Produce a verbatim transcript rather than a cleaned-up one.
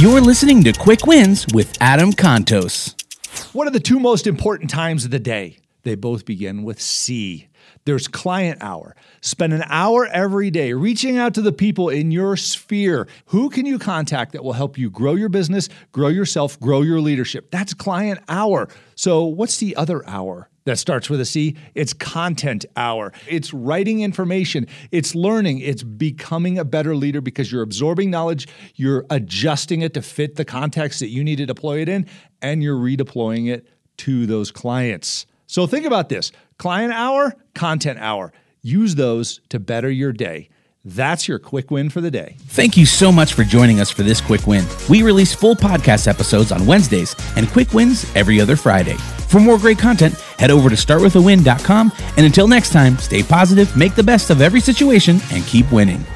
You're listening to Quick Wins with Adam Contos. What are the two most important times of the day? They both begin with C. There's client hour. Spend an hour every day reaching out to the people in your sphere. Who can you contact that will help you grow your business, grow yourself, grow your leadership? That's client hour. So what's the other hour that starts with a C? It's content hour. It's writing information. It's learning. It's becoming a better leader because you're absorbing knowledge, you're adjusting it to fit the context that you need to deploy it in, and you're redeploying it to those clients. So think about this. Client hour, content hour. Use those to better your day. That's your quick win for the day. Thank you so much for joining us for this quick win. We release full podcast episodes on Wednesdays and quick wins every other Friday. For more great content, head over to start with a win dot com. And until next time, stay positive, make the best of every situation, and keep winning.